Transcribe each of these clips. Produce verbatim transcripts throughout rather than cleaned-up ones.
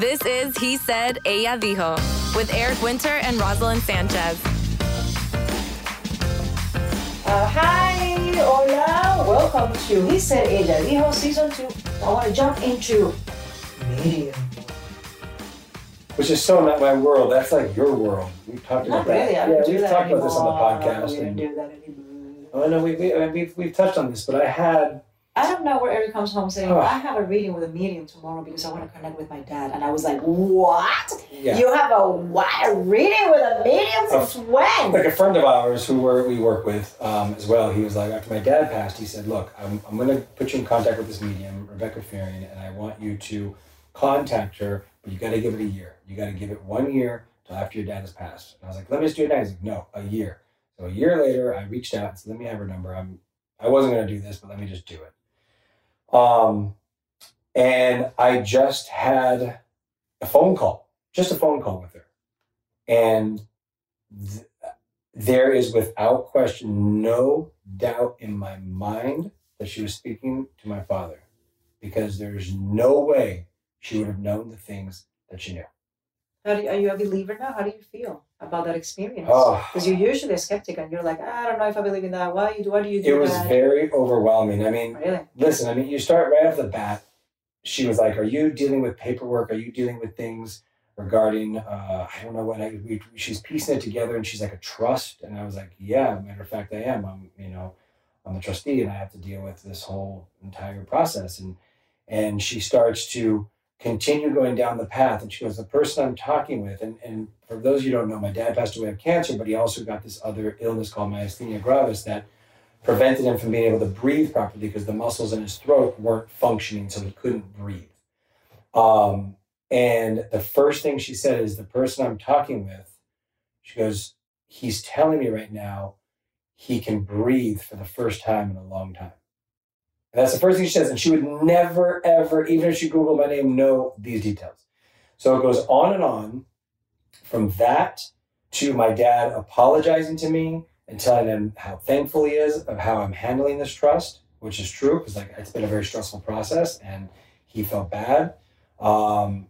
This is He Said, Ella Dijo, with Eric Winter and Rosalyn Sanchez. Uh, hi, hola, welcome to He Said, Ella Dijo, Season two. I want to jump into media. Which is so not my world, that's like your world. We've talked about not that. Really, I yeah, do we've that talked anymore. About this on the podcast. I don't and, do that anymore. Oh, no, we, we, we've, we've touched on this, but I had... I don't know where Eric comes home saying, oh. I have a reading with a medium tomorrow because I want to connect with my dad. And I was like, what? Yeah. You have a what? A reading with a medium? Since when? Like a friend of ours who we're, we work with um, as well, he was like, after my dad passed, he said, look, I'm, I'm going to put you in contact with this medium, Rebecca Ferry, and I want you to contact her, but you got to give it a year. You got to give it one year until after your dad has passed. And I was like, let me just do it now. He's like, no, a year. So a year later, I reached out and said, let me have her number. I'm, I wasn't going to do this, but let me just do it. Um, and I just had a phone call, just a phone call with her. And th- there is without question, no doubt in my mind that she was speaking to my father, because there's no way she would have known the things that she knew. How do you, are you a believer now? How do you feel about that experience? Because oh. you're usually a skeptic and you're like, I don't know if I believe in that. Why you, why do you do that? It was that? Very overwhelming. I mean, really? Listen, I mean, you start right off the bat. She was like, are you dealing with paperwork? Are you dealing with things regarding, uh, I don't know what, I, we, she's piecing it together and she's like a trust. And I was like, yeah, matter of fact, I am. I'm, you know, I'm the trustee and I have to deal with this whole entire process. And, and she starts to continue going down the path. And she goes, the person I'm talking with, and, and for those of you who don't know, my dad passed away of cancer, but he also got this other illness called myasthenia gravis that prevented him from being able to breathe properly because the muscles in his throat weren't functioning, so he couldn't breathe. Um, and the first thing she said is, the person I'm talking with, she goes, he's telling me right now he can breathe for the first time in a long time. And that's the first thing she says. And she would never, ever, even if she Googled my name, know these details. So it goes on and on from that to my dad apologizing to me and telling him how thankful he is of how I'm handling this trust, which is true, because like it's been a very stressful process and he felt bad. Um,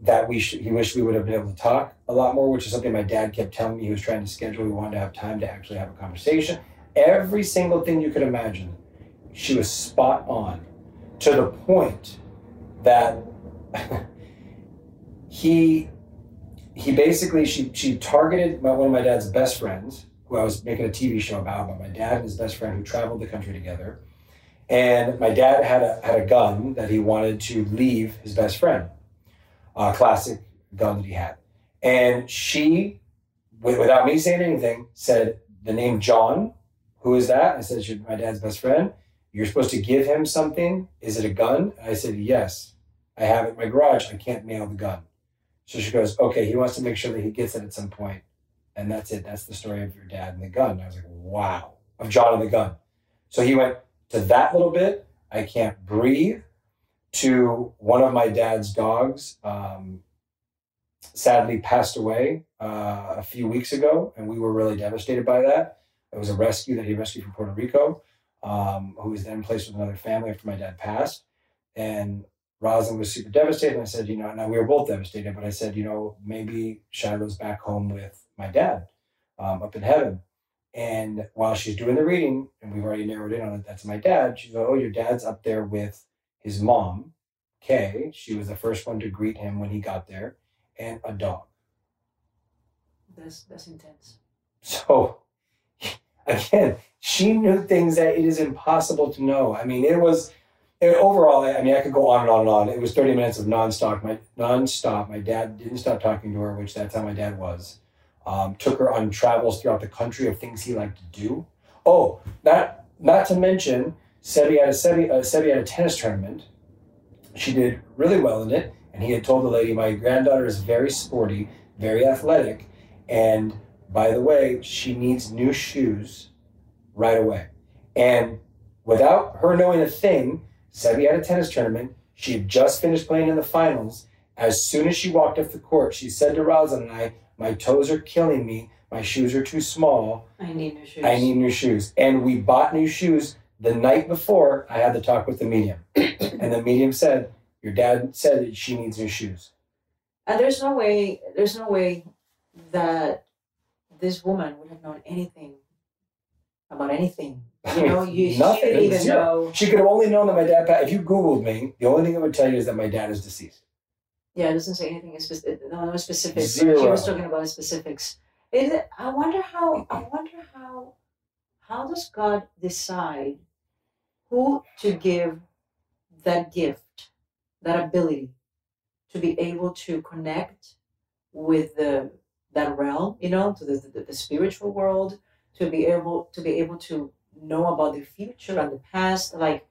that we sh- he wished we would have been able to talk a lot more, which is something my dad kept telling me he was trying to schedule. We wanted to have time to actually have a conversation. Every single thing you could imagine. She was spot on, to the point that he he basically, she she targeted my, one of my dad's best friends, who I was making a T V show about, about my dad and his best friend who traveled the country together. And my dad had a, had a gun that he wanted to leave his best friend, a classic gun that he had. And she, w- without me saying anything, said the name John. Who is that? I said, you're my dad's best friend. You're supposed to give him something. Is it a gun? And I said, yes, I have it in my garage. I can't mail the gun. So she goes, okay, he wants to make sure that he gets it at some point. And that's it. That's the story of your dad and the gun. And I was like, wow, of John and the gun. So he went to that little bit, I can't breathe, to one of my dad's dogs um, sadly passed away uh, a few weeks ago. And we were really devastated by that. It was a rescue that he rescued from Puerto Rico, um, who was then placed with another family after my dad passed. And Rosalyn was super devastated. And I said, you know, now we were both devastated, but I said, you know, maybe Shiloh's back home with my dad um, up in heaven. And while she's doing the reading, and we've already narrowed in on it, that's my dad. She goes, oh, your dad's up there with his mom, Kay. She was the first one to greet him when he got there, and a dog. That's, that's intense. So again, she knew things that it is impossible to know. I mean, it was... Overall, I mean, I could go on and on and on. It was thirty minutes of nonstop. My nonstop. My dad didn't stop talking to her, which that's how my dad was. Um, took her on travels throughout the country of things he liked to do. Oh, not not to mention, Sebi had a Sebi, uh, Sebi had a tennis tournament. She did really well in it, and he had told the lady, "My granddaughter is very sporty, very athletic, and by the way, she needs new shoes right away." And without her knowing a thing, Sebi had a tennis tournament. She had just finished playing in the finals. As soon as she walked off the court, she said to Rosalyn and I, my toes are killing me. My shoes are too small. I need new shoes. I need new shoes. And we bought new shoes the night before I had the talk with the medium. And the medium said, your dad said that she needs new shoes. And there's no way, there's no way that this woman would have known anything about anything. You know, you nothing. Even zero. Know. She could have only known that my dad passed. If you Googled me, the only thing it would tell you is that my dad is deceased. Yeah, it doesn't say anything specific. No, no specifics. Zero. She was talking about specifics. It, I wonder how. I wonder how. How does God decide who to give that gift, that ability, to be able to connect with the that realm? You know, to the the, the spiritual world, to be able to be able to. Know about the future and the past. Like,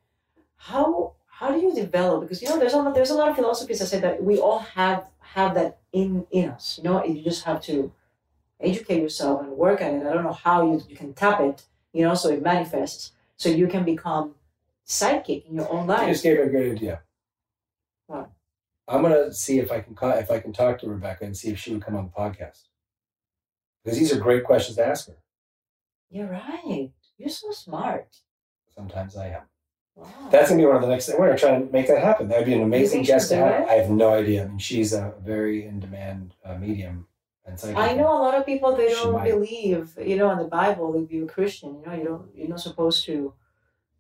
how how do you develop? Because you know, there's a lot, there's a lot of philosophies that say that we all have have that in in us. You know, you just have to educate yourself and work at it. I don't know how you you can tap it. You know, so it manifests. So you can become psychic in your own life. You just gave a great idea. What? I'm gonna see if I can call, if I can talk to Rebecca and see if she would come on the podcast. Because these are great questions to ask her. You're right. You're so smart. Sometimes I am. Wow. That's going to be one of the next things. We're going to try to make that happen. That would be an amazing guest to have. I have no idea. I mean, she's a very in-demand uh, medium. And psychic. I know a lot of people, they don't might. believe, you know, in the Bible, if you're a Christian, you know, you don't, you're not supposed to.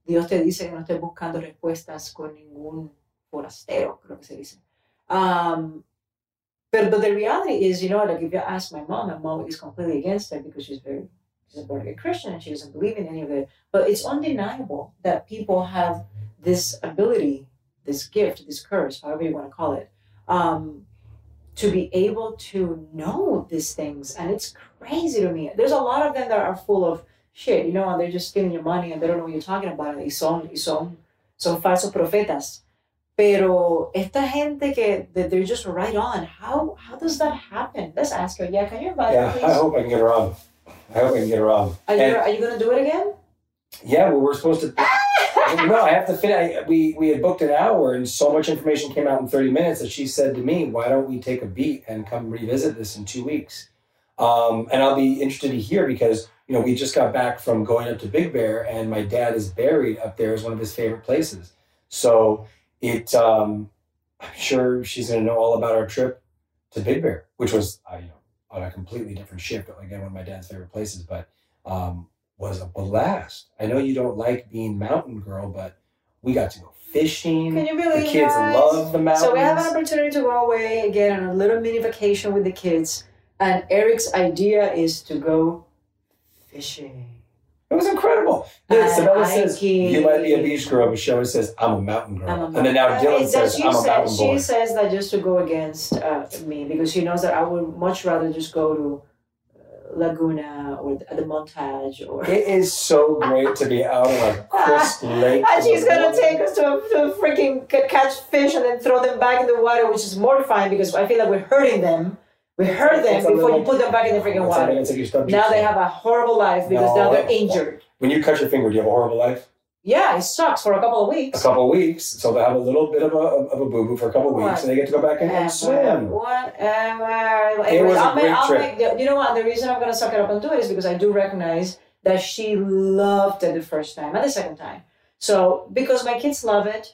Dios te dice que no estés buscando respuestas con ningún forastero, creo que se dice. Um, but, but the reality is, you know, like if you ask my mom, my mom is completely against it because she's very... She's a born-again Christian and she doesn't believe in any of it. But it's undeniable that people have this ability, this gift, this curse, however you want to call it, um, to be able to know these things. And it's crazy to me. There's a lot of them that are full of shit, you know, and they're just giving you money and they don't know what you're talking about. Y son, y son, son falsos profetas. Pero esta gente que they're just right on. How how does that happen? Let's ask her. Yeah, can you invite yeah, her, please? I hope I can get her on. I hope I can get her on. Are you, you going to do it again? Yeah, well, we're supposed to... No, I have to finish. We, we had booked an hour, and so much information came out in thirty minutes that she said to me, why don't we take a beat and come revisit this in two weeks? Um, and I'll be interested to hear because, you know, we just got back from going up to Big Bear, and my dad is buried up there as one of his favorite places. So it, um, I'm sure she's going to know all about our trip to Big Bear, which was, I you know, on a completely different ship, again, one of my dad's favorite places, but um, was a blast. I know you don't like being mountain girl, but we got to go fishing. Can you believe the kids guys? Love the mountains. So we have an opportunity to go away again on a little mini vacation with the kids. And Eric's idea is to go fishing. It was incredible. Yeah, Sabella says, you might be a beach girl, but she always says, I'm a mountain girl. A mountain and then now Dylan I, says, I'm said, a mountain boy. She says that just to go against uh, me, because she knows that I would much rather just go to uh, Laguna or the, the Montage. Or it is so great to be out on a crisp lake. And she's going to take us to a, to a freaking catch fish and then throw them back in the water, which is mortifying because I feel like we're hurting them. We hurt them before little, you put them back in the freaking water. Like now they have a horrible life because no, now they're injured. When you cut your finger, do you have a horrible life? Yeah, it sucks for a couple of weeks. A couple of weeks. So they have a little bit of a of a boo-boo for a couple of weeks, what? And they get to go back in and swim. Whatever. It was I'll a make, great I'll trip. Make, you know what? The reason I'm going to suck it up and do it is because I do recognize that she loved it the first time and the second time. So because my kids love it,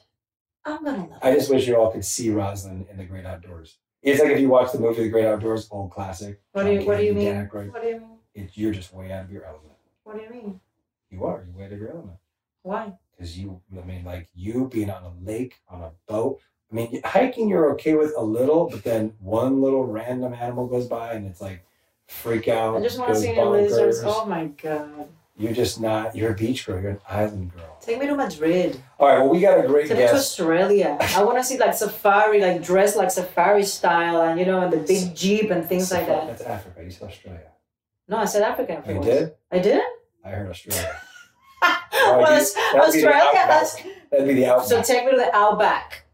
I'm going to love I it. I just wish you all could see Rosalyn in the great outdoors. It's like if you watch the movie The Great Outdoors, old classic. What do you, what do you mean? What do you mean? It, you're just way out of your element. What do you mean? You are. You're way out of your element. Why? Because you, I mean, like you being on a lake, on a boat. I mean, hiking you're okay with a little, but then one little random animal goes by and it's like freak out. I just want to see any lizards. Oh my God. You're just not, you're a beach girl. You're an island girl. Take me to Madrid. All right, well, we got a great Take guest. Take me to Australia. I want to see like safari, like dressed like safari style and, you know, and the big jeep and things safari, like that. That's Africa. You said Australia. No, I said Africa. Afterwards. You did? I didn't? I heard Australia. well, that'd Australia has. That'd be the outback. So take me to the outback.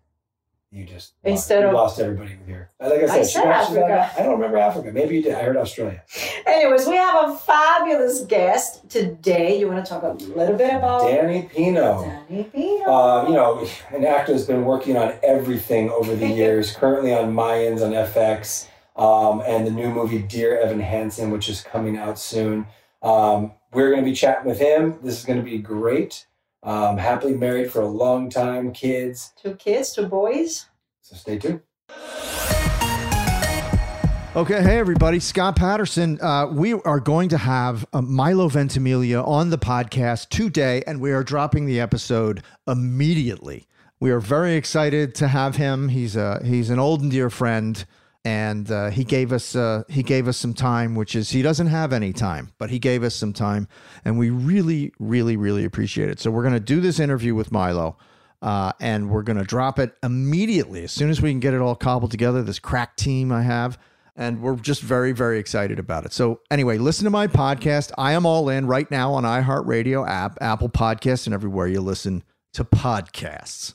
You just Instead lost, of, you lost everybody here. Like I said, I said she Africa. She I don't remember Africa. Maybe you did. I heard Australia. Anyways, we have a fabulous guest today. You want to talk a little bit about Danny Pino. Danny Pino. Uh, you know, an actor that's been working on everything over the years. Currently on Mayans on F X, um, and the new movie Dear Evan Hansen, which is coming out soon. Um, we're going to be chatting with him. This is going to be great. Um, happily married for a long time, kids. Two kids, two boys. So stay tuned. Okay, hey everybody, Scott Patterson. Uh, we are going to have uh, Milo Ventimiglia on the podcast today, and we are dropping the episode immediately. We are very excited to have him. He's a he's an old and dear friend, and uh, he gave us uh, he gave us some time, which is he doesn't have any time, but he gave us some time, and we really, really, really appreciate it. So we're going to do this interview with Milo. Uh, and we're going to drop it immediately as soon as we can get it all cobbled together, this crack team I have. And we're just very, very excited about it. So anyway, listen to my podcast. I am all in right now on iHeartRadio app, Apple Podcasts, and everywhere you listen to podcasts.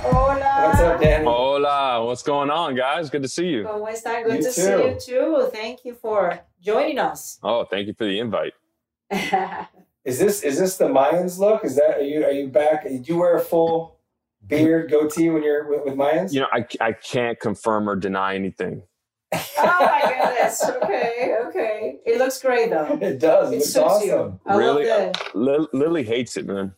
Hola. What's up, Danny? Hola. What's going on, guys? Good to see you. ¿Cómo están? Good you to too. see you, too. Thank you for joining us. Oh, thank you for the invite. Is this is this the Mayans look? Is that are you are you back? Do you wear a full beard goatee when you're with, with Mayans? You know, I I can't confirm or deny anything. Oh my goodness. Okay, okay. It looks great though. It does. It, it looks awesome. I really, love the... L- Lily hates it, man.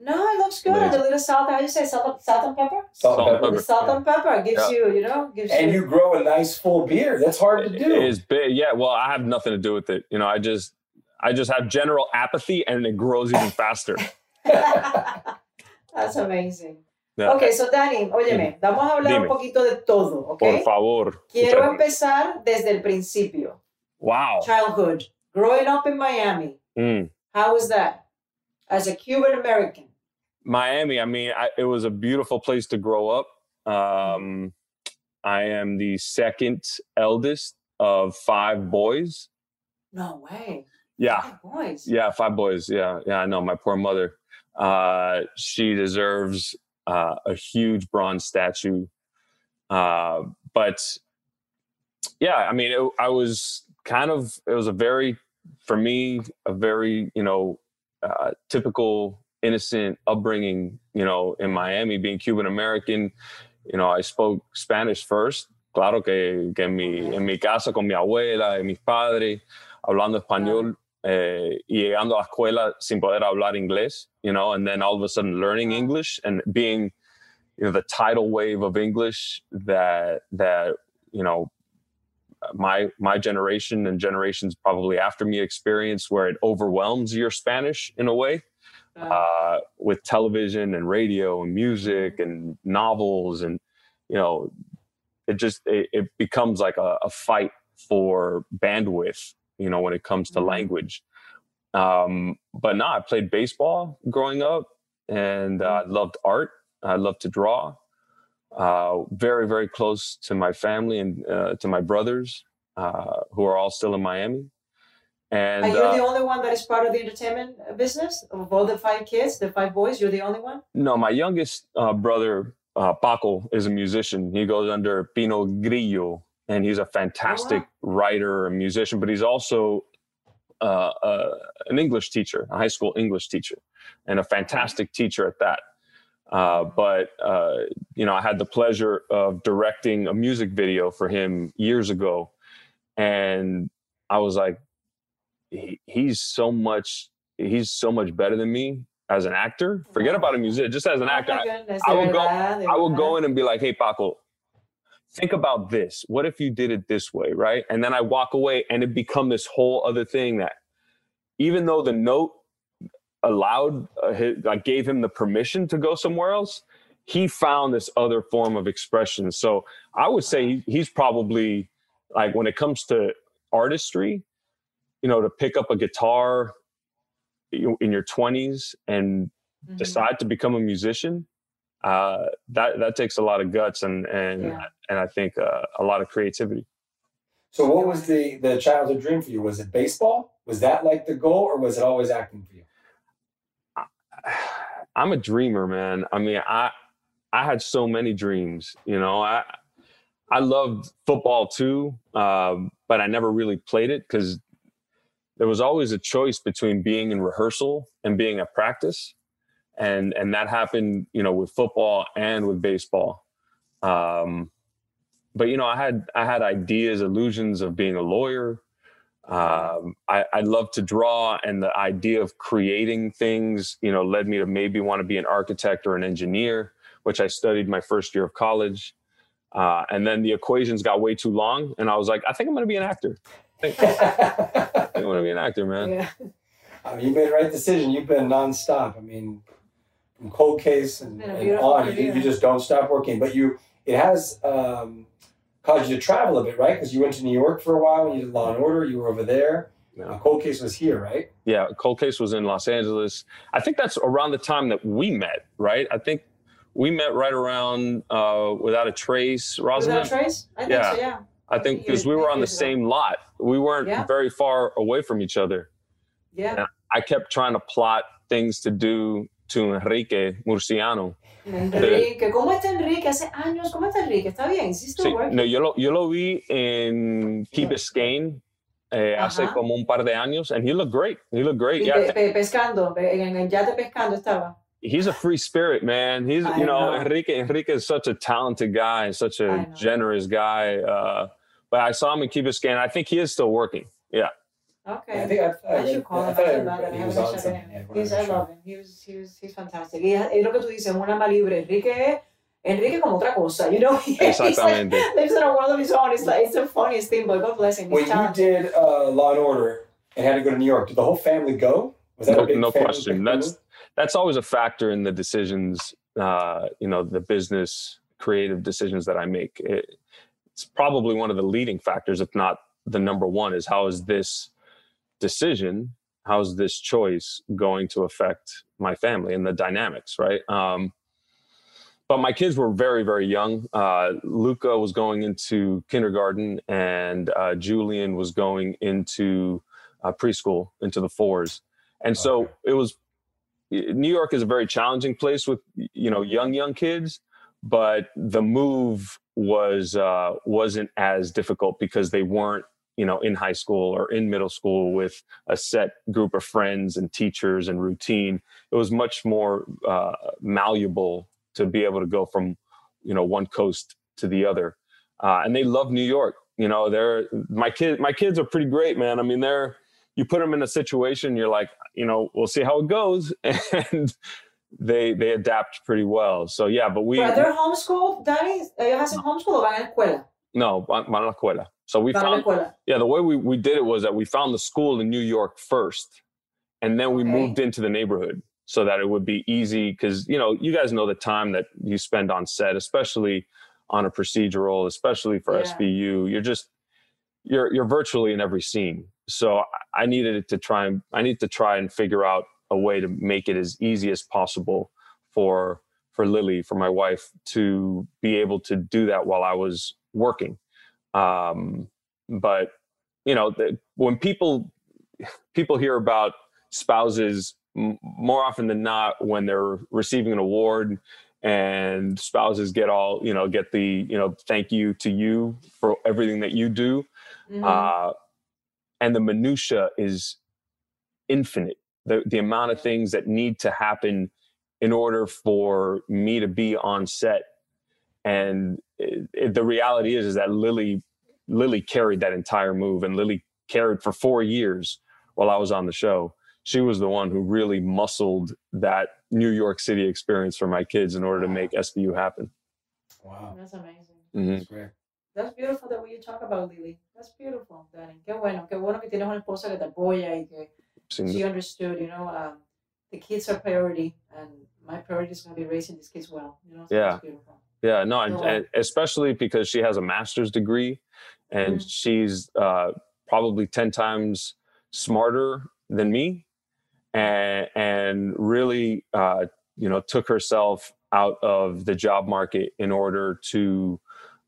No, it looks good. Lily. The little salt, how do you say salt, salt and pepper? Salt, salt and pepper. The salt yeah. and pepper gives yeah. you, you know, gives and you. And you grow a nice full beard. That's hard it, to do. It is big. Yeah. Well, I have nothing to do with it. You know, I just, I just have general apathy, and it grows even faster. That's amazing. Yeah. Okay, so Danny, óyeme, vamos a hablar Dime. un poquito de todo, okay? Por favor. Quiero empezar desde el principio. Wow. Childhood, growing up in Miami. Mm. How was that? As a Cuban American. Miami, I mean, I, it was a beautiful place to grow up. Um, I am the second eldest of five boys. No way. Yeah. Five boys. Yeah, five boys. Yeah, yeah. I know, my poor mother. Uh, she deserves. Uh, a huge bronze statue. Uh, but yeah, I mean, it, I was kind of, it was a very, for me, a very, you know, uh, typical innocent upbringing, you know, in Miami, being Cuban American. You know, I spoke Spanish first. Claro que, que en, mi, en mi casa con mi abuela y mis padres, hablando español. Eh, y llegando a la escuela sin poder hablar inglés, you know, and then all of a sudden learning English and being, you know, the tidal wave of English that, that, you know, my, my generation and generations probably after me experienced, where it overwhelms your Spanish in a way, uh, with television and radio and music and novels. And, you know, it just, it, it becomes like a, a fight for bandwidth, you know, when it comes to language. Um, but no, I played baseball growing up, and I uh, loved art. I loved to draw. Uh, very, very close to my family and uh, to my brothers, uh, who are all still in Miami. And are you uh, the only one that is part of the entertainment business? Of all the five kids, the five boys, you're the only one? No, my youngest uh, brother, uh, Paco, is a musician. He goes under Pino Grillo. And he's a fantastic oh, wow. writer and musician, but he's also uh, uh, an English teacher, a high school English teacher, and a fantastic teacher at that. Uh, but, uh, you know, I had the pleasure of directing a music video for him years ago. And I was like, he, he's so much, he's so much better than me as an actor. Forget wow. about a musician, just as an oh, actor. Goodness, I, I will go, I will go in and be like, hey, Paco, think about this. What if you did it this way, right? And then I walk away, and it become this whole other thing that, even though the note allowed, uh, his, like gave him the permission to go somewhere else, he found this other form of expression. So I would say he, he's probably, like, when it comes to artistry, you know, to pick up a guitar in your twenties and mm-hmm. decide to become a musician. Uh, that that takes a lot of guts and and yeah. and I think uh, a lot of creativity. So, what was the the childhood dream for you? Was it baseball? Was that like the goal, or was it always acting for you? I, I'm a dreamer, man. I mean, I I had so many dreams. You know, I I loved football too, uh, but I never really played it because there was always a choice between being in rehearsal and being at practice. And and that happened, you know, with football and with baseball. Um, but, you know, I had I had ideas, illusions of being a lawyer. Um, I, I love to draw. And the idea of creating things, you know, led me to maybe want to be an architect or an engineer, which I studied my first year of college. Uh, and then the equations got way too long. And I was like, I think I'm going to be an actor. I think, I think I'm going to be an actor, man. Yeah. I mean, you made the right decision. You've been nonstop. I mean, from Cold Case and, and on, you, you just don't stop working. But you, it has um, caused you to travel a bit, right? Because you went to New York for a while when you did Law and Order. You were over there. Yeah. Cold Case was here, right? Yeah, Cold Case was in Los Angeles. I think that's around the time that we met, right? I think we met right around uh, Without a Trace. Rosalyn? Without a Trace? I think yeah. so, yeah. I think because we were on the same lot. We weren't yeah. very far away from each other. Yeah. And I kept trying to plot things to do to Enrique Murciano. Enrique, ¿cómo está Enrique? Hace años, ¿cómo está Enrique? ¿Está bien? ¿Is he still sí, working? No, yo lo, yo lo vi en Key Biscayne. Eh, uh-huh. Hace como un par de años, and he looked great. He looked great. Pe- yeah. pe- pescando, en el yate pescando estaba. He's a free spirit, man. He's, I you know, know, Enrique. Enrique is such a talented guy and such a generous guy. Uh, but I saw him in Key Biscayne. I think he is still working. Yeah. Okay. Yeah, I think I, I, I should call I, him. I, I, I, he was awesome. Yeah, he's, I love him. He was, he was, he's fantastic. Y es lo que tú dices, un alma libre. Enrique. Enrique como otra cosa, you know? He, Exactamente. Like, lives in a world of his own. It's, like, it's the funniest thing, but God bless him. When you did uh, Law and Order and had to go to New York, did the whole family go? Was that no, a big no family question. Big that's that's always a factor in the decisions, uh, you know, the business creative decisions that I make. It, it's probably one of the leading factors, if not the number one, is how is this decision, how is this choice going to affect my family and the dynamics, right? Um, But my kids were very, very young. Uh, Luca was going into kindergarten and uh, Julian was going into uh, preschool, into the fours. And so okay. it was, New York is a very challenging place with, you know, young, young kids. But the move was, uh, wasn't as difficult because they weren't, you know, in high school or in middle school with a set group of friends and teachers and routine. It was much more uh, malleable to be able to go from, you know, one coast to the other. Uh, and they love New York. You know, they're, my kids, my kids are pretty great, man. I mean, they're, you put them in a situation, you're like, you know, we'll see how it goes. And they, they adapt pretty well. So yeah, but we. But are there homeschool, Danny? ¿Ellos hacen homeschool o van a la escuela? No, van a la escuela. So we found, yeah, the way we, we did it was that we found the school in New York first, and then we okay. moved into the neighborhood. So that it would be easy because, you know, you guys know the time that you spend on set, especially on a procedural, especially for yeah. S V U, you're just, you're you're virtually in every scene. So I needed it to try and, I need to try and figure out a way to make it as easy as possible for, for Lily, for my wife, to be able to do that while I was working. Um, but, you know, the, when people, people hear about spouses, more often than not, when they're receiving an award and spouses get all, you know, get the, you know, thank you to you for everything that you do. Mm-hmm. Uh, and the minutia is infinite. The, the amount of things that need to happen in order for me to be on set. And it, it, the reality is, is that Lily, Lily carried that entire move, and Lily carried for four years while I was on the show. She was the one who really muscled that New York City experience for my kids in order to make S V U happen. Wow. That's amazing. Mm-hmm. That's great. That's beautiful the way you talk about Lily. That's beautiful, Danny. Qué bueno. Qué bueno que tienes una esposa que te apoya y que she understood, you know, um, the kids are priority, and my priority is going to be raising these kids well. You know, so yeah. That's beautiful. Yeah, no, and, and especially because she has a master's degree, and mm-hmm. she's uh, probably ten times smarter than me. And, and really, uh, you know, took herself out of the job market in order to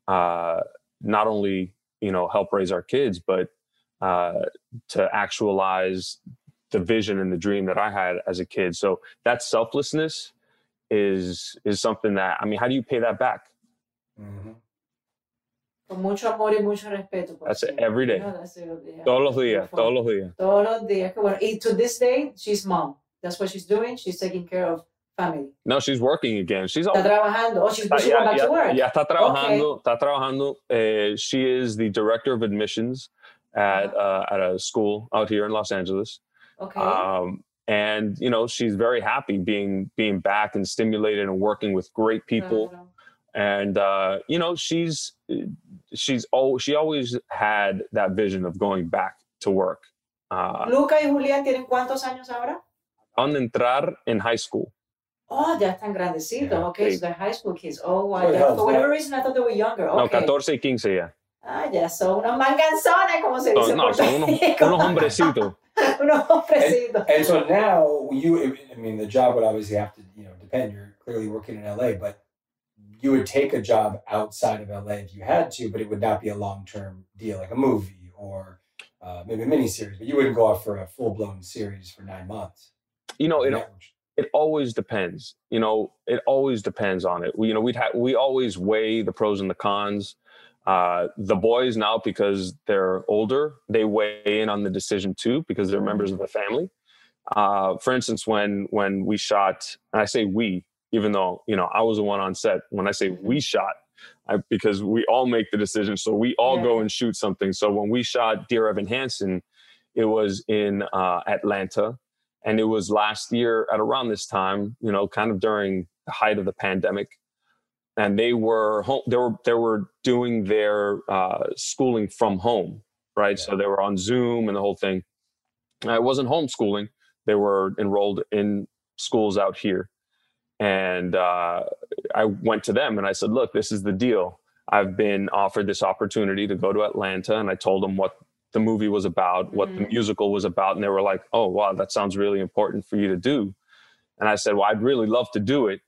uh, not only, you know, help raise our kids, but uh, to actualize the vision and the dream that I had as a kid. So that selflessness is is something that, I mean, how do you pay that back? Mm-hmm. Con mucho amor y mucho respeto. That's it, every day. No, that's it, yeah. Todos los días, todos los días. Todos los días. Bueno, and to this day, she's mom. That's what she's doing. She's taking care of family. No, she's working again. She's está trabajando. Oh, she's está, she's yeah, back yeah, to work. Ya está trabajando. Okay. Está trabajando. Uh, she is the director of admissions at uh, at a school out here in Los Angeles. Okay. Um, and you know, she's very happy being being back and stimulated and working with great people. Claro. And, uh, you know, she's, she's, al- she always had that vision of going back to work Uh, ¿Luca y Julián tienen cuántos años ahora? Acaban de entrar en high school. Oh, ya están grandecitos. Yeah. Okay, so they're high school kids. Oh, I yeah, for whatever yeah. reason, I thought they were younger. Okay. No, fourteen y quince ya. Ah, ya son unos manganzones, como se dice. No, no son unos, unos hombrecitos. unos hombrecitos. And, and so now, you, I mean, the job would obviously have to, you know, depend. You're clearly working in L A, but you would take a job outside of L A if you had to, but it would not be a long-term deal, like a movie or uh, maybe a miniseries, but you wouldn't go off for a full-blown series for nine months. You know, it it always depends. You know, it always depends on it. We, you know, we'd ha- we always weigh the pros and the cons. Uh, the boys now, because they're older, they weigh in on the decision too, because they're members of the family. Uh, for instance, when, when we shot, and I say we, even though, you know, I was the one on set, when I say we shot, I, because we all make the decision. So we all yeah. go and shoot something. So when we shot Dear Evan Hansen, it was in uh, Atlanta. And it was last year at around this time, you know, kind of during the height of the pandemic. And they were home, they were they were doing their uh, schooling from home, right? Yeah. So they were on Zoom and the whole thing. And it wasn't homeschooling; they were enrolled in schools out here. And uh, I went to them and I said, "Look, this is the deal. I've been offered this opportunity to go to Atlanta," and I told them what the movie was about, what mm-hmm. the musical was about, and they were like, "Oh, wow, that sounds really important for you to do." And I said, "Well, I'd really love to do it.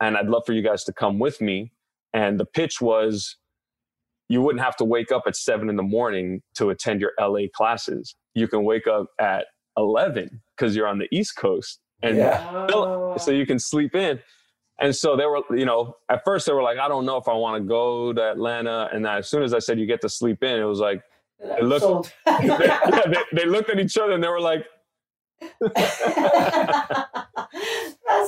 And I'd love for you guys to come with me." And the pitch was, you wouldn't have to wake up at seven in the morning to attend your L A classes. You can wake up at eleven because you're on the East Coast, and yeah. oh. so you can sleep in. And so they were, you know, at first they were like, "I don't know if I want to go to Atlanta." And as soon as I said, "You get to sleep in," it was like, they looked, they, yeah, they, they looked at each other and they were like, that's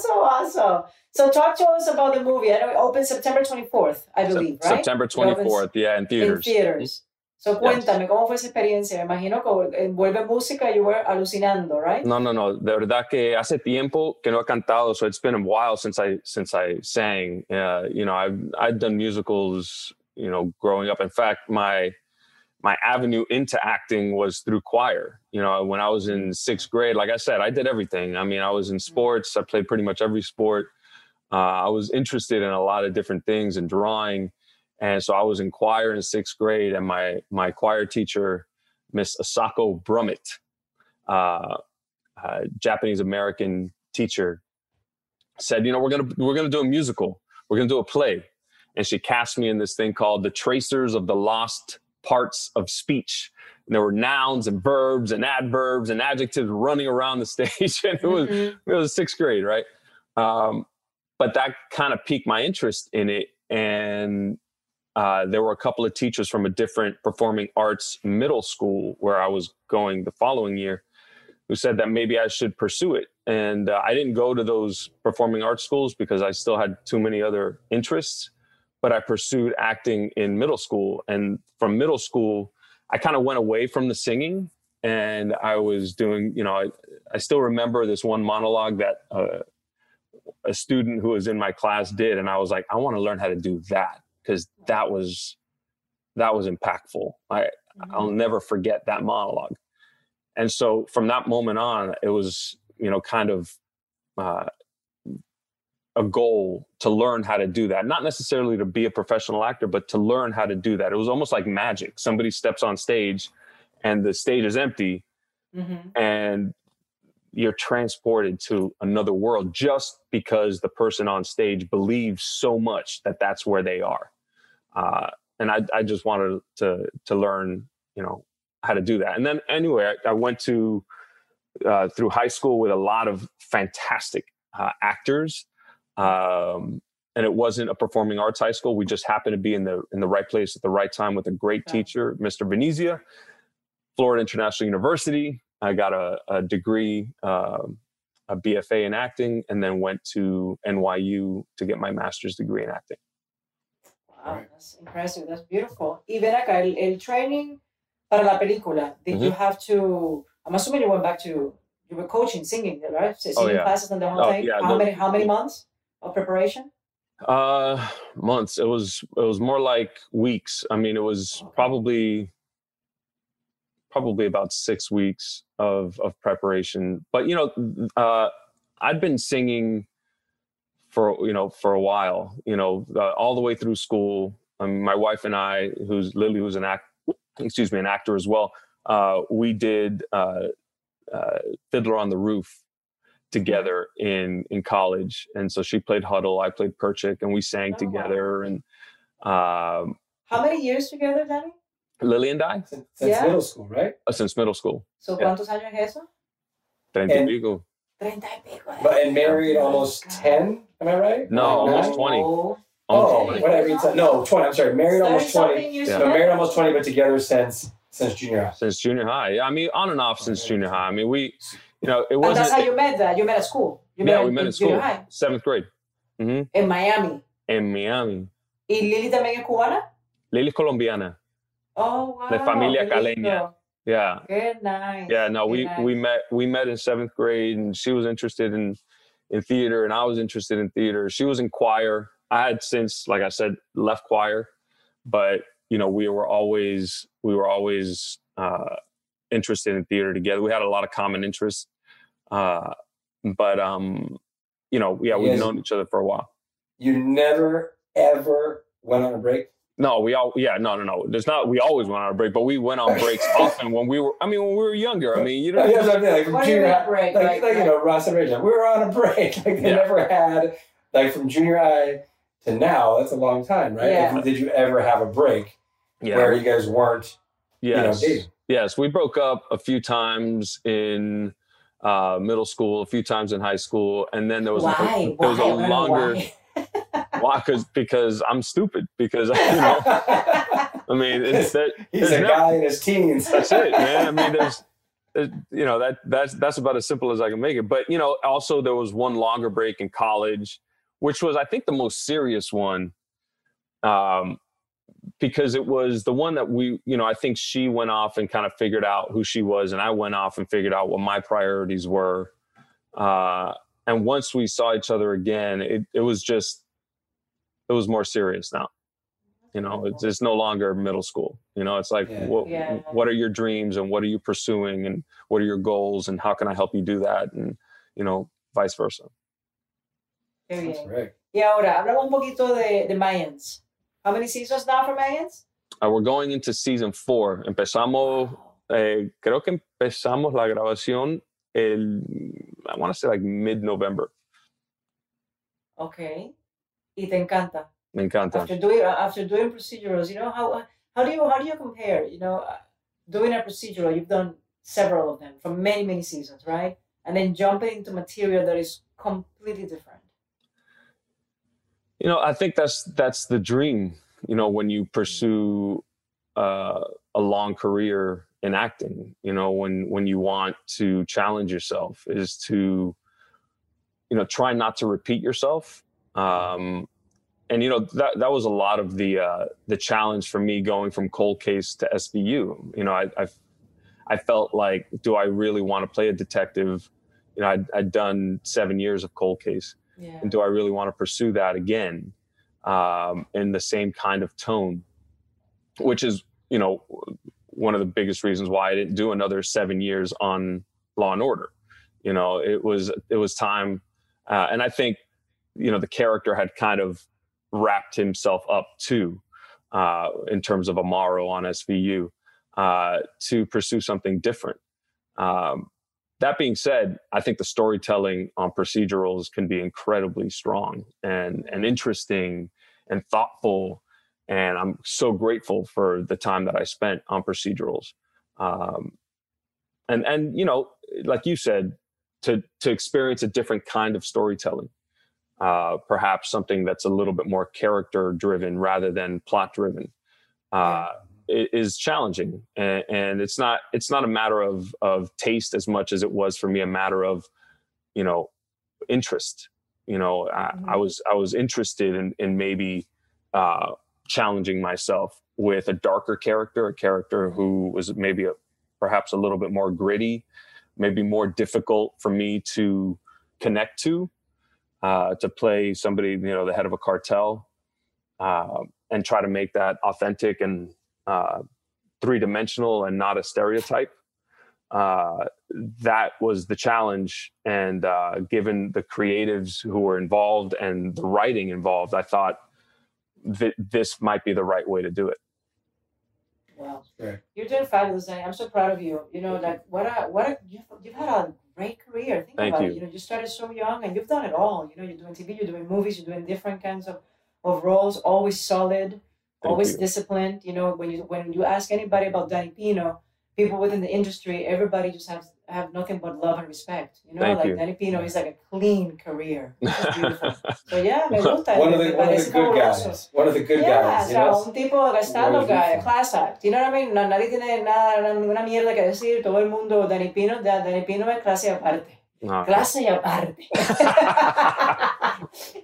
so awesome. So talk to us about the movie. I know it opens September twenty-fourth, I believe, Se- right? September twenty-fourth, yeah, in theaters. In theaters. So cuéntame, yes. ¿cómo fue esa experiencia? Me imagino que envuelve música, you were alucinando, right? No, no, no. De verdad que hace tiempo que no he cantado, so it's been a while since I since I sang. Uh, you know, I've, I've done musicals, you know, growing up. In fact, my my avenue into acting was through choir. You know, when I was in sixth grade, like I said, I did everything. I mean, I was in sports. I played pretty much every sport. Uh, I was interested in a lot of different things and drawing. And so I was in choir in sixth grade. And my my choir teacher, Miss Asako Brummett, uh, uh, Japanese-American teacher, said, you know, we're going to we're going to do a musical. We're going to do a play. And she cast me in this thing called The Tracers of the Lost Parts of Speech. And there were nouns and verbs and adverbs and adjectives running around the stage. And it was mm-hmm. it was sixth grade, right? Um, but that kind of piqued my interest in it. And uh, there were a couple of teachers from a different performing arts middle school where I was going the following year who said that maybe I should pursue it. And uh, I didn't go to those performing arts schools because I still had too many other interests. But I pursued acting in middle school. And from middle school, I kind of went away from the singing. And I was doing, you know, I, I still remember this one monologue that uh, a student who was in my class did. And I was like, I want to learn how to do that, because that was, that was impactful. I, mm-hmm. I'll never forget that monologue. And so from that moment on, it was, you know, kind of, uh, a goal to learn how to do that, not necessarily to be a professional actor, but to learn how to do that. It was almost like magic. Somebody steps on stage and the stage is empty mm-hmm. and you're transported to another world just because the person on stage believes so much that that's where they are. Uh, and I, I just wanted to, to learn, you know, how to do that. And then anyway, I, I went to, uh, through high school with a lot of fantastic uh, actors. Um, and it wasn't a performing arts high school. We just happened to be in the in the right place at the right time with a great yeah. teacher, Mister Ventimiglia, Florida International University. I got a, a degree, uh, a B F A in acting, and then went to N Y U to get my master's degree in acting. Wow, that's impressive. That's beautiful. Y ven acá, el, el training para la película. Did mm-hmm. you have to, I'm assuming you went back to, you were coaching, singing, right? So singing oh, yeah. classes and the whole oh, thing. Yeah, how, the, many, how many months? Of preparation? Uh, months. It was, it was more like weeks. I mean, it was okay. probably probably about six weeks of, of preparation. But, you know, uh, I'd been singing for, you know, for a while, you know, uh, all the way through school. Um, my wife and I, who's Lily, who's an act, excuse me, an actor as well. Uh, we did uh, uh, Fiddler on the Roof together in, in college. And so she played Huddle, I played Perchik, and we sang oh, together. Wow. And um, how many years together, Danny? Lily and I? Since, since yeah. middle school, right? Uh, since middle school. So, yeah. ¿Cuántos años es eso? Treinta y pico. Treinta y pico. But, and married oh, almost God. ten, am I right? No, like almost nine? twenty. Oh, almost oh twenty. What I no, twenty, I'm sorry. Married almost twenty. Yeah. No, married almost twenty, but together since... Since junior high. Since junior high. Yeah, I mean, on and off since junior high. I mean, we, you know, it wasn't... And that's how you met that. You met at school. You met yeah, we met at school. High. Seventh grade. Mm-hmm. In Miami. In Miami. ¿Y Lily también es cubana? Lily es colombiana. Oh, wow. De familia caleña. Yeah. Good night. Yeah, no, we, we met we met in seventh grade, and she was interested in, in theater, and I was interested in theater. She was in choir. I had since, like I said, left choir, but... You know, we were always we were always uh, interested in theater together. We had a lot of common interests, uh, but um, you know, yeah, we've yes. known each other for a while. You never ever went on a break? No, we all yeah, no, no, no. There's not. We always went on a break, but we went on breaks often when we were. I mean, when we were younger. I mean, you know, yeah, like, like, what junior, you break? Like, like, like you know, Ross and Rachel, we were on a break. Like they yeah. never had. Like from junior high to now, that's a long time, right? Yeah. Like, did you ever have a break? Yeah. Where you guys weren't, yes. you know, dating. Yes, we broke up a few times in uh, middle school, a few times in high school, and then there was why? a, there was a longer. Why? Because because I'm stupid. Because you know, I mean, it's that he's a no, guy in his teens. That's it, man. I mean, there's, there's, you know, that that's that's about as simple as I can make it. But you know, also there was one longer break in college, which was I think the most serious one. Um. Because it was the one that we, you know, I think she went off and kind of figured out who she was, and I went off and figured out what my priorities were. Uh, and once we saw each other again, it, it was just, it was more serious now. You know, it's, it's no longer middle school. You know, it's like, yeah. What, yeah. what are your dreams and what are you pursuing and what are your goals and how can I help you do that? And, you know, vice versa. Very good. That's right. Y ahora, hablamos un poquito de, de Mayans. How many seasons now for Mayans? Uh, we're going into season four. Empezamos, eh, creo que empezamos la grabación el, I want to say like mid-November. Okay. Y te encanta. Me encanta. After doing after doing procedurals, you know how how do you how do you compare? You know, doing a procedural, you've done several of them for many many seasons, right? And then jumping into material that is completely different. You know, I think that's that's the dream, you know, when you pursue uh, a long career in acting, you know, when when you want to challenge yourself is to, you know, try not to repeat yourself. Um, and, you know, that that was a lot of the uh, the challenge for me going from Cold Case to S V U. You know, I I, I felt like, do I really want to play a detective? You know, I'd, I'd done seven years of Cold Case. Yeah. And do I really want to pursue that again um, in the same kind of tone, which is, you know, one of the biggest reasons why I didn't do another seven years on Law and Order. You know, it was it was time. Uh, and I think, you know, the character had kind of wrapped himself up, too, uh, in terms of Amaro on S V U uh, to pursue something different. Um That being said, I think the storytelling on procedurals can be incredibly strong and, and interesting and thoughtful. And I'm so grateful for the time that I spent on procedurals. Um, and, and, you know, like you said, to, to experience a different kind of storytelling, uh, perhaps something that's a little bit more character driven rather than plot driven. Uh, is challenging, and, and it's not it's not a matter of of taste as much as it was for me a matter of, you know, interest. You know, I, mm-hmm. I was I was interested in in maybe uh, challenging myself with a darker character, a character who was maybe a, perhaps a little bit more gritty, maybe more difficult for me to connect to, uh, to play somebody, you know, the head of a cartel, uh, and try to make that authentic and Uh, three-dimensional and not a stereotype. Uh, that was the challenge. And uh, given the creatives who were involved and the writing involved, I thought that this might be the right way to do it. Wow. Sure. You're doing fabulous, Danny. I'm so proud of you. You know, like what a, what a, you've, you've had a great career. Think Thank about you. It. You know, you started so young and you've done it all. You know, you're doing T V, you're doing movies, you're doing different kinds of, of roles, always solid, Thank always you. disciplined. You know, when you, when you ask anybody about Danny Pino, people within the industry, everybody just has have nothing but love and respect. You know, Thank like you. Danny Pino is like a clean career. It's beautiful. So yeah, me gusta. One of the, one of the good guys. Eso. One of the good yeah, guys. Yeah, o sea, un tipo gastando guy, a class act. You know what I mean? No, nadie tiene nada, ninguna mierda que decir. Todo el mundo, Danny Pino, Danny Pino es clase aparte. No. Clase aparte.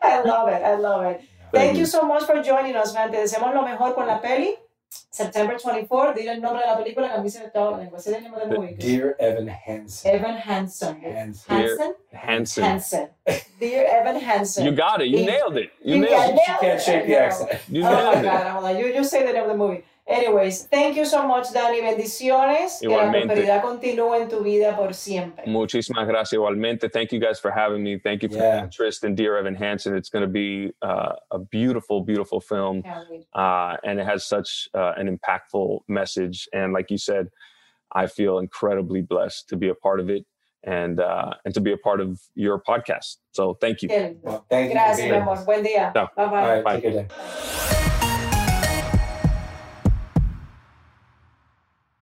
I love it. I love it. Thank, Thank you. you so much for joining us, man. Te deseamos lo mejor con la peli. September twenty-fourth, dile el nombre de la película que a mí se me estaba hablando. ¿Cuál es el nombre del movie? Dear Evan Hansen. Evan Hansen. Hansen. Hansen. Hansen. Hansen. Dear Evan Hansen. You got it. You In, nailed it. You, you nailed it. You can't shake the accent. You nailed oh, it. God, I'm like, you, you say the name of the movie. Anyways, thank you so much, Danny. Bendiciones. Igualmente. Que la prosperidad continúe en tu vida por siempre. Muchísimas gracias. Igualmente. Thank you guys for having me. Thank you for yeah. your interest in Dear Evan Hansen. It's going to be uh, a beautiful, beautiful film. Uh, and it has such uh, an impactful message. And like you said, I feel incredibly blessed to be a part of it and uh, and to be a part of your podcast. So thank you. Well, thank gracias, you. Gracias, amor. Buen día. No. Bye-bye. All right, bye.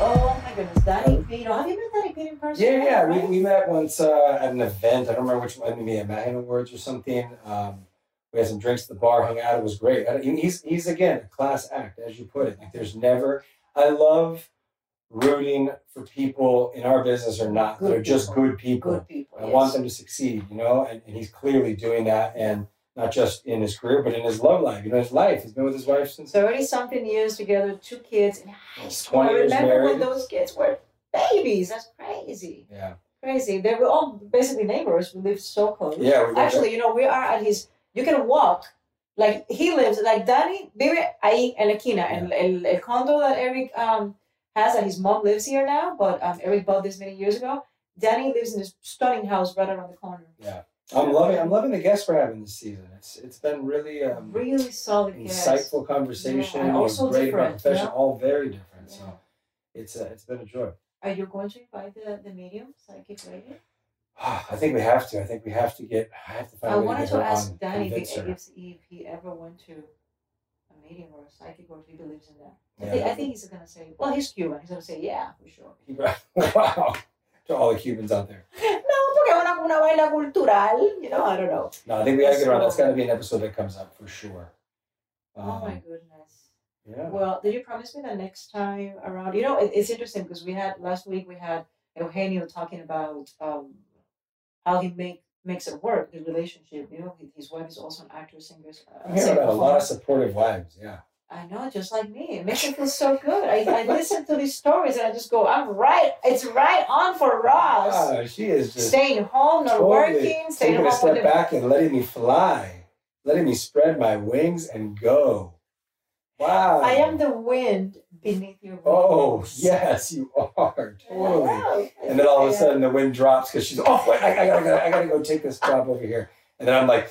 Oh my goodness, Danny Pino. Have you met Danny Pino in person? Yeah, yeah. We, we met once uh, at an event. I don't remember which one, maybe a Mayan Awards or something. Um, we had some drinks at the bar, hung out. It was great. I, he's, he's, again, a class act, as you put it. Like, there's never, I love rooting for people in our business or not. Good They're people. just good people. Good people. I yes. want them to succeed, you know, and, and he's clearly doing that. And not just in his career, but in his love life. You know, his life. He's been with his wife since thirty-something years together, two kids in high school. I remember when those kids were babies. That's crazy. Yeah. Crazy. They were all basically neighbors. We lived so close. Yeah. We Actually, you know, we are at his, you can walk Like, he lives, like, Danny vive ahí en la esquina, yeah. en el, el condo that Eric um, has, and his mom lives here now, but um, Eric bought this many years ago. Danny lives in this stunning house right around the corner. Yeah. I'm loving I'm loving the guests we're having this season. It's It's been really um, really solid, insightful guests. Conversation. Yeah, and also great different. Yeah. All very different. Yeah. So it's uh, it's been a joy. Are you going to invite the, the medium psychic lady? I think we have to. I think we have to get... I have to find I wanted to, to ask Danny if, if, if he ever went to a medium or a psychic, or if he believes in that. I, yeah. think, I think he's going to say... Well, he's Cuban. He's going to say, yeah, for sure. Wow. To all the Cubans out there. Una vaina cultural, you know, I don't know. No, I think we gotta get around. That's gotta be an episode that comes up for sure. Um, oh my goodness. Yeah. Well, did you promise me that next time around? You know, it, it's interesting because we had last week we had Eugenio talking about um, how he make makes it work, the relationship. You know, his wife is also an actress, singer. Uh, I hear about a lot of supportive wives. Yeah. I know, just like me. It makes me feel so good. I, I listen to these stories and I just go, I'm right. It's right on for Ross. Wow, she is just staying home, not totally working, staying home. Taking a step back and letting me fly, letting me spread my wings and go. Wow. I am the wind beneath your wings. Oh, yes, you are. Totally. And then all of a sudden the wind drops because she's, oh, wait, I, I, gotta, I, gotta, I gotta go take this job over here. And then I'm like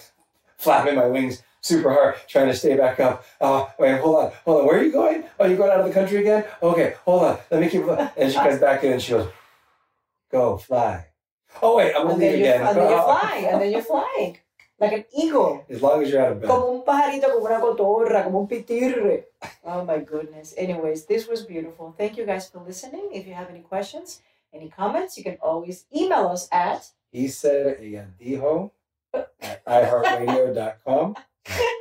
flapping my wings. Super hard, trying to stay back up. Oh, wait, hold on, hold on. Where are you going? Oh, you're going out of the country again? Okay, hold on. Let me keep... And she comes back in and she goes, go, fly. Oh, wait, I'm going to leave again. And then you fly, and then you're flying. Like an eagle. As long as you're out of bed. Como un pajarito, como una cotorra, como un pitirre. Oh, my goodness. Anyways, this was beautiful. Thank you guys for listening. If you have any questions, any comments, you can always email us at... He Said, Ella Dijo at i heart radio dot com.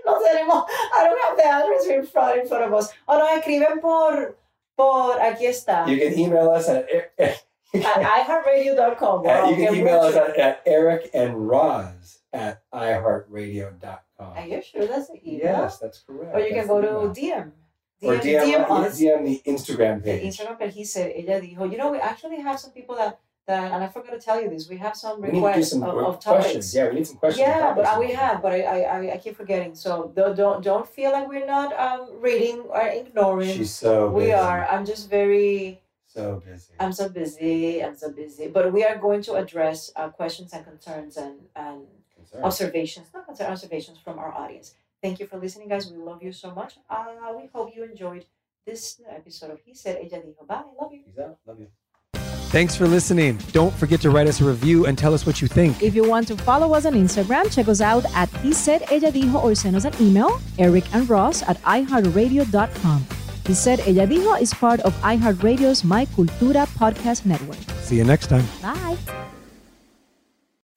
No tenemos, I don't have the address in front, in front of us. O oh, nos escriben por, por, aquí está. You can email us at, at i heart radio dot com. Wow, you can email us at, at Eric and Roz at i heart radio dot com. Are you sure that's the email? Yes, that's correct. Or you that's can go to D M. D M. Or D M, D M, us. D M the Instagram page. The Instagram page, He Said, Ella Dijo. You know, we actually have some people that That, and I forgot to tell you this. We have some requests some of, of topics. Questions. Yeah, we need some questions. Yeah, but we have, but I, I, I keep forgetting. So don't, don't, don't feel like we're not um reading or ignoring. She's so busy. We are. I'm just very so busy. I'm so busy. I'm so busy. But we are going to address uh, questions and concerns and and concerns. observations, not concerns, observations from our audience. Thank you for listening, guys. We love you so much. Uh, we hope you enjoyed this episode of He Said, Ella Dijo. Bye. Love you. Exactly. Love you. Thanks for listening. Don't forget to write us a review and tell us what you think. If you want to follow us on Instagram, check us out at He Said, Ella Dijo, or send us an email, Eric and Ross at i heart radio dot com. He Said, Ella Dijo is part of iHeartRadio's My Cultura podcast network. See you next time. Bye.